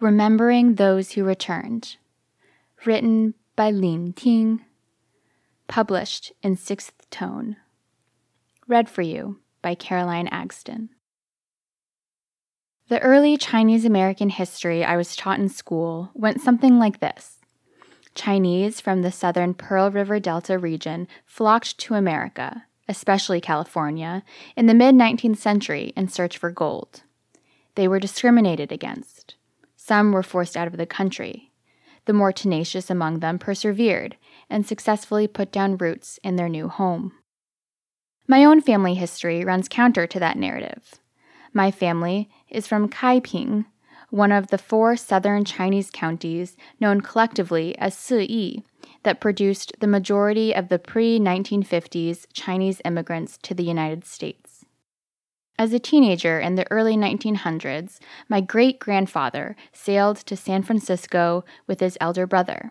Remembering Those Who Returned, written by Lin Ting, published in Sixth Tone, read for you by Caroline Agsten. The early Chinese-American history I was taught in school went something like this. Chinese from the southern Pearl River Delta region flocked to America, especially California, in the mid-19th century in search for gold. They were discriminated against. Some were forced out of the country. The more tenacious among them persevered and successfully put down roots in their new home. My own family history runs counter to that narrative. My family is from Kaiping, one of the four southern Chinese counties known collectively as Si Yi, that produced the majority of the pre-1950s Chinese immigrants to the United States. As a teenager in the early 1900s, my great-grandfather sailed to San Francisco with his elder brother.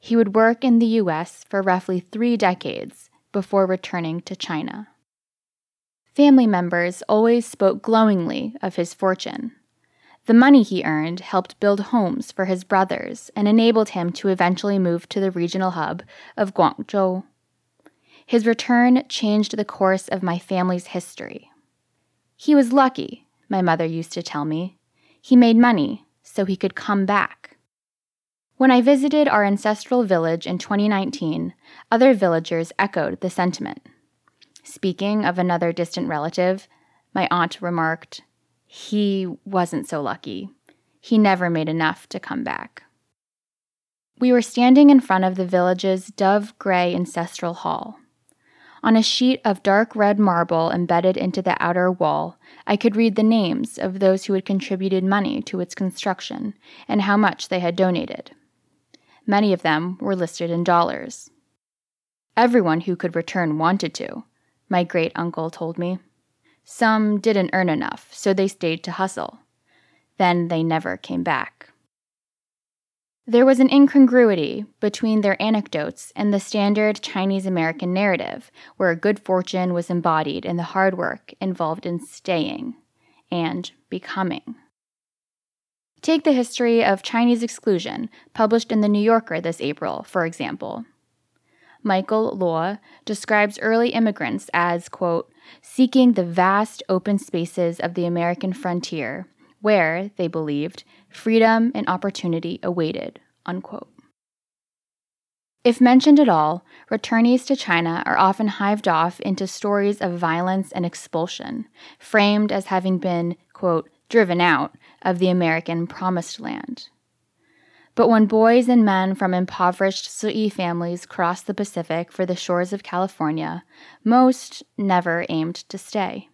He would work in the U.S. for roughly 3 decades before returning to China. Family members always spoke glowingly of his fortune. The money he earned helped build homes for his brothers and enabled him to eventually move to the regional hub of Guangzhou. His return changed the course of my family's history. He was lucky, my mother used to tell me. He made money so he could come back. When I visited our ancestral village in 2019, other villagers echoed the sentiment. Speaking of another distant relative, my aunt remarked, "He wasn't so lucky. He never made enough to come back." We were standing in front of the village's dove-gray ancestral hall. On a sheet of dark red marble embedded into the outer wall, I could read the names of those who had contributed money to its construction and how much they had donated. Many of them were listed in dollars. Everyone who could return wanted to, my great-uncle told me. Some didn't earn enough, so they stayed to hustle. Then they never came back. There was an incongruity between their anecdotes and the standard Chinese-American narrative, where good fortune was embodied in the hard work involved in staying and becoming. Take the history of Chinese exclusion, published in The New Yorker this April, for example. Michael Law describes early immigrants as, quote, seeking the vast open spaces of the American frontier where, they believed, freedom and opportunity awaited, unquote. If mentioned at all, returnees to China are often hived off into stories of violence and expulsion, framed as having been, quote, driven out of the American promised land. But when boys and men from impoverished Siyi families crossed the Pacific for the shores of California, most never aimed to stay.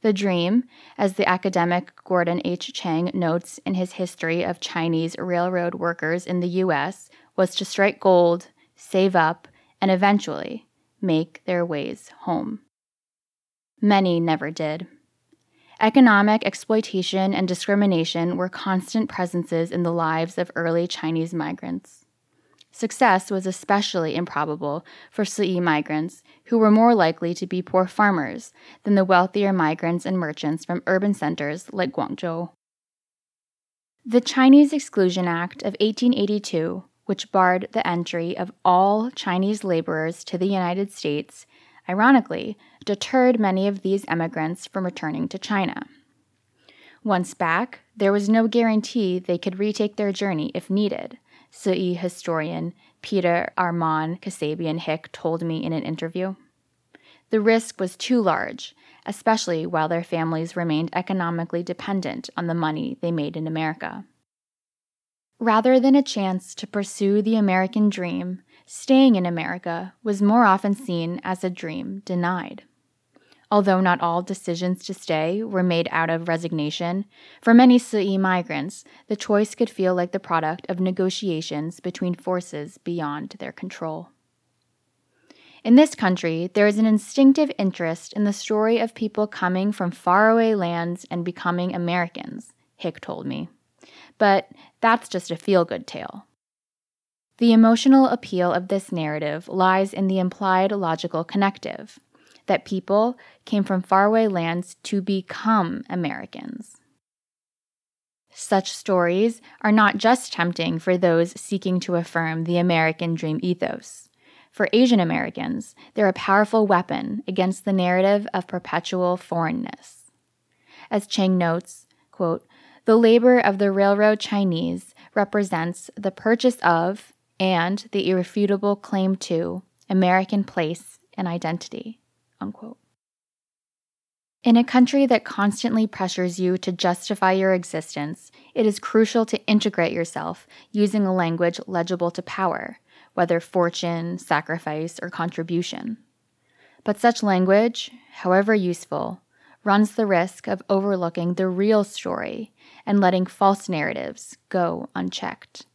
The dream, as the academic Gordon H. Chang notes in his History of Chinese Railroad Workers in the U.S., was to strike gold, save up, and eventually make their ways home. Many never did. Economic exploitation and discrimination were constant presences in the lives of early Chinese migrants. Success was especially improbable for Si migrants, who were more likely to be poor farmers than the wealthier migrants and merchants from urban centers like Guangzhou. The Chinese Exclusion Act of 1882, which barred the entry of all Chinese laborers to the United States, ironically, deterred many of these emigrants from returning to China. Once back, there was no guarantee they could retake their journey if needed, Si historian Peter Armand Casabian Hick told me in an interview. The risk was too large, especially while their families remained economically dependent on the money they made in America. Rather than a chance to pursue the American dream, staying in America was more often seen as a dream denied. Although not all decisions to stay were made out of resignation, for many Si Yi migrants, the choice could feel like the product of negotiations between forces beyond their control. In this country, there is an instinctive interest in the story of people coming from faraway lands and becoming Americans, Hick told me. But that's just a feel-good tale. The emotional appeal of this narrative lies in the implied logical connective, that people came from faraway lands to become Americans. Such stories are not just tempting for those seeking to affirm the American dream ethos. For Asian Americans, they're a powerful weapon against the narrative of perpetual foreignness. As Chang notes, quote, "The labor of the railroad Chinese represents the purchase of and the irrefutable claim to American place and identity," unquote. In a country that constantly pressures you to justify your existence, it is crucial to integrate yourself using a language legible to power, whether fortune, sacrifice, or contribution. But such language, however useful, runs the risk of overlooking the real story and letting false narratives go unchecked.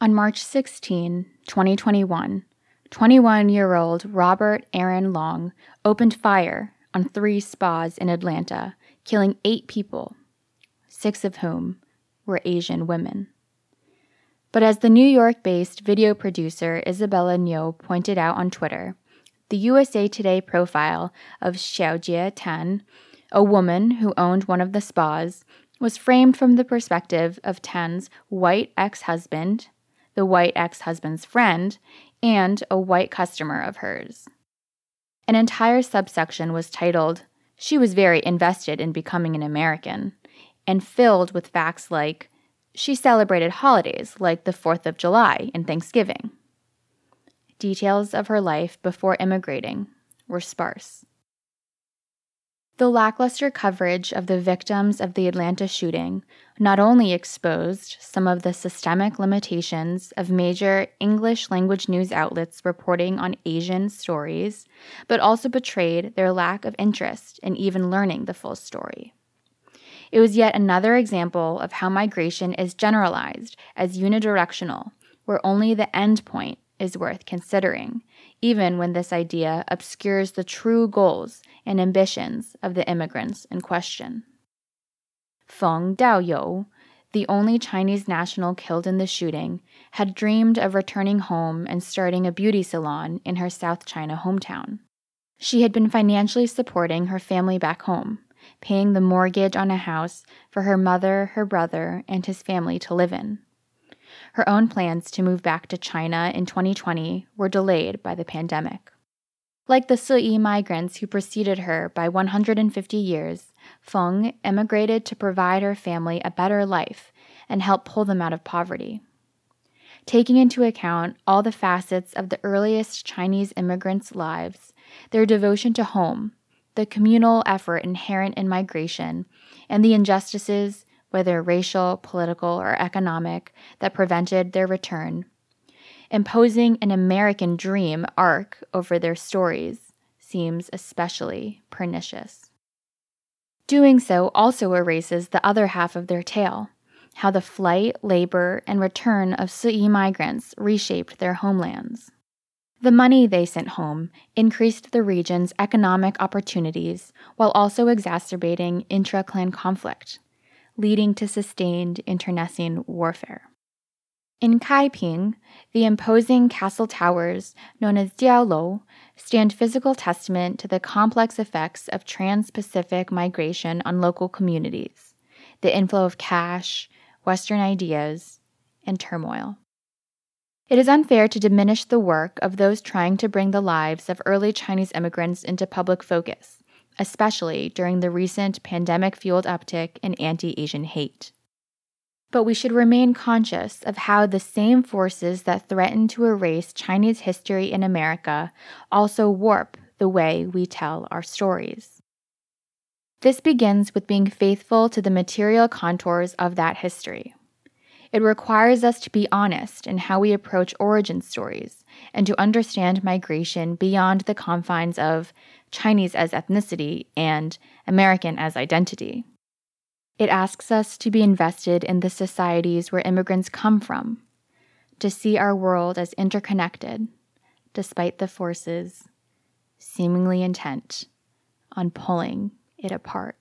On March 16, 2021, 21-year-old Robert Aaron Long opened fire on 3 spas in Atlanta, killing 8 people, 6 of whom were Asian women. But as the New York-based video producer Isabella Ngo pointed out on Twitter, the USA Today profile of Xiaojie Tan, a woman who owned one of the spas, was framed from the perspective of Tan's white ex-husband, the white ex-husband's friend, and a white customer of hers. An entire subsection was titled, "She was very invested in becoming an American," and filled with facts like, "She celebrated holidays like the 4th of July and Thanksgiving." Details of her life before immigrating were sparse. The lackluster coverage of the victims of the Atlanta shooting not only exposed some of the systemic limitations of major English-language news outlets reporting on Asian stories, but also betrayed their lack of interest in even learning the full story. It was yet another example of how migration is generalized as unidirectional, where only the end point is worth considering, even when this idea obscures the true goals and ambitions of the immigrants in question. Feng Daoyou, the only Chinese national killed in the shooting, had dreamed of returning home and starting a beauty salon in her South China hometown. She had been financially supporting her family back home, paying the mortgage on a house for her mother, her brother, and his family to live in. Her own plans to move back to China in 2020 were delayed by the pandemic. Like the Si Yi migrants who preceded her by 150 years, Feng emigrated to provide her family a better life and help pull them out of poverty. Taking into account all the facets of the earliest Chinese immigrants' lives, their devotion to home, the communal effort inherent in migration, and the injustices, whether racial, political, or economic, that prevented their return, imposing an American dream arc over their stories seems especially pernicious. Doing so also erases the other half of their tale, how the flight, labor, and return of Si Yi migrants reshaped their homelands. The money they sent home increased the region's economic opportunities while also exacerbating intra-clan conflict, leading to sustained internecine warfare. In Kaiping, the imposing castle towers, known as Diaolou, stand physical testament to the complex effects of trans-Pacific migration on local communities, the inflow of cash, Western ideas, and turmoil. It is unfair to diminish the work of those trying to bring the lives of early Chinese immigrants into public focus, especially during the recent pandemic-fueled uptick in anti-Asian hate. But we should remain conscious of how the same forces that threaten to erase Chinese history in America also warp the way we tell our stories. This begins with being faithful to the material contours of that history. It requires us to be honest in how we approach origin stories and to understand migration beyond the confines of Chinese as ethnicity, and American as identity. It asks us to be invested in the societies where immigrants come from, to see our world as interconnected, despite the forces seemingly intent on pulling it apart.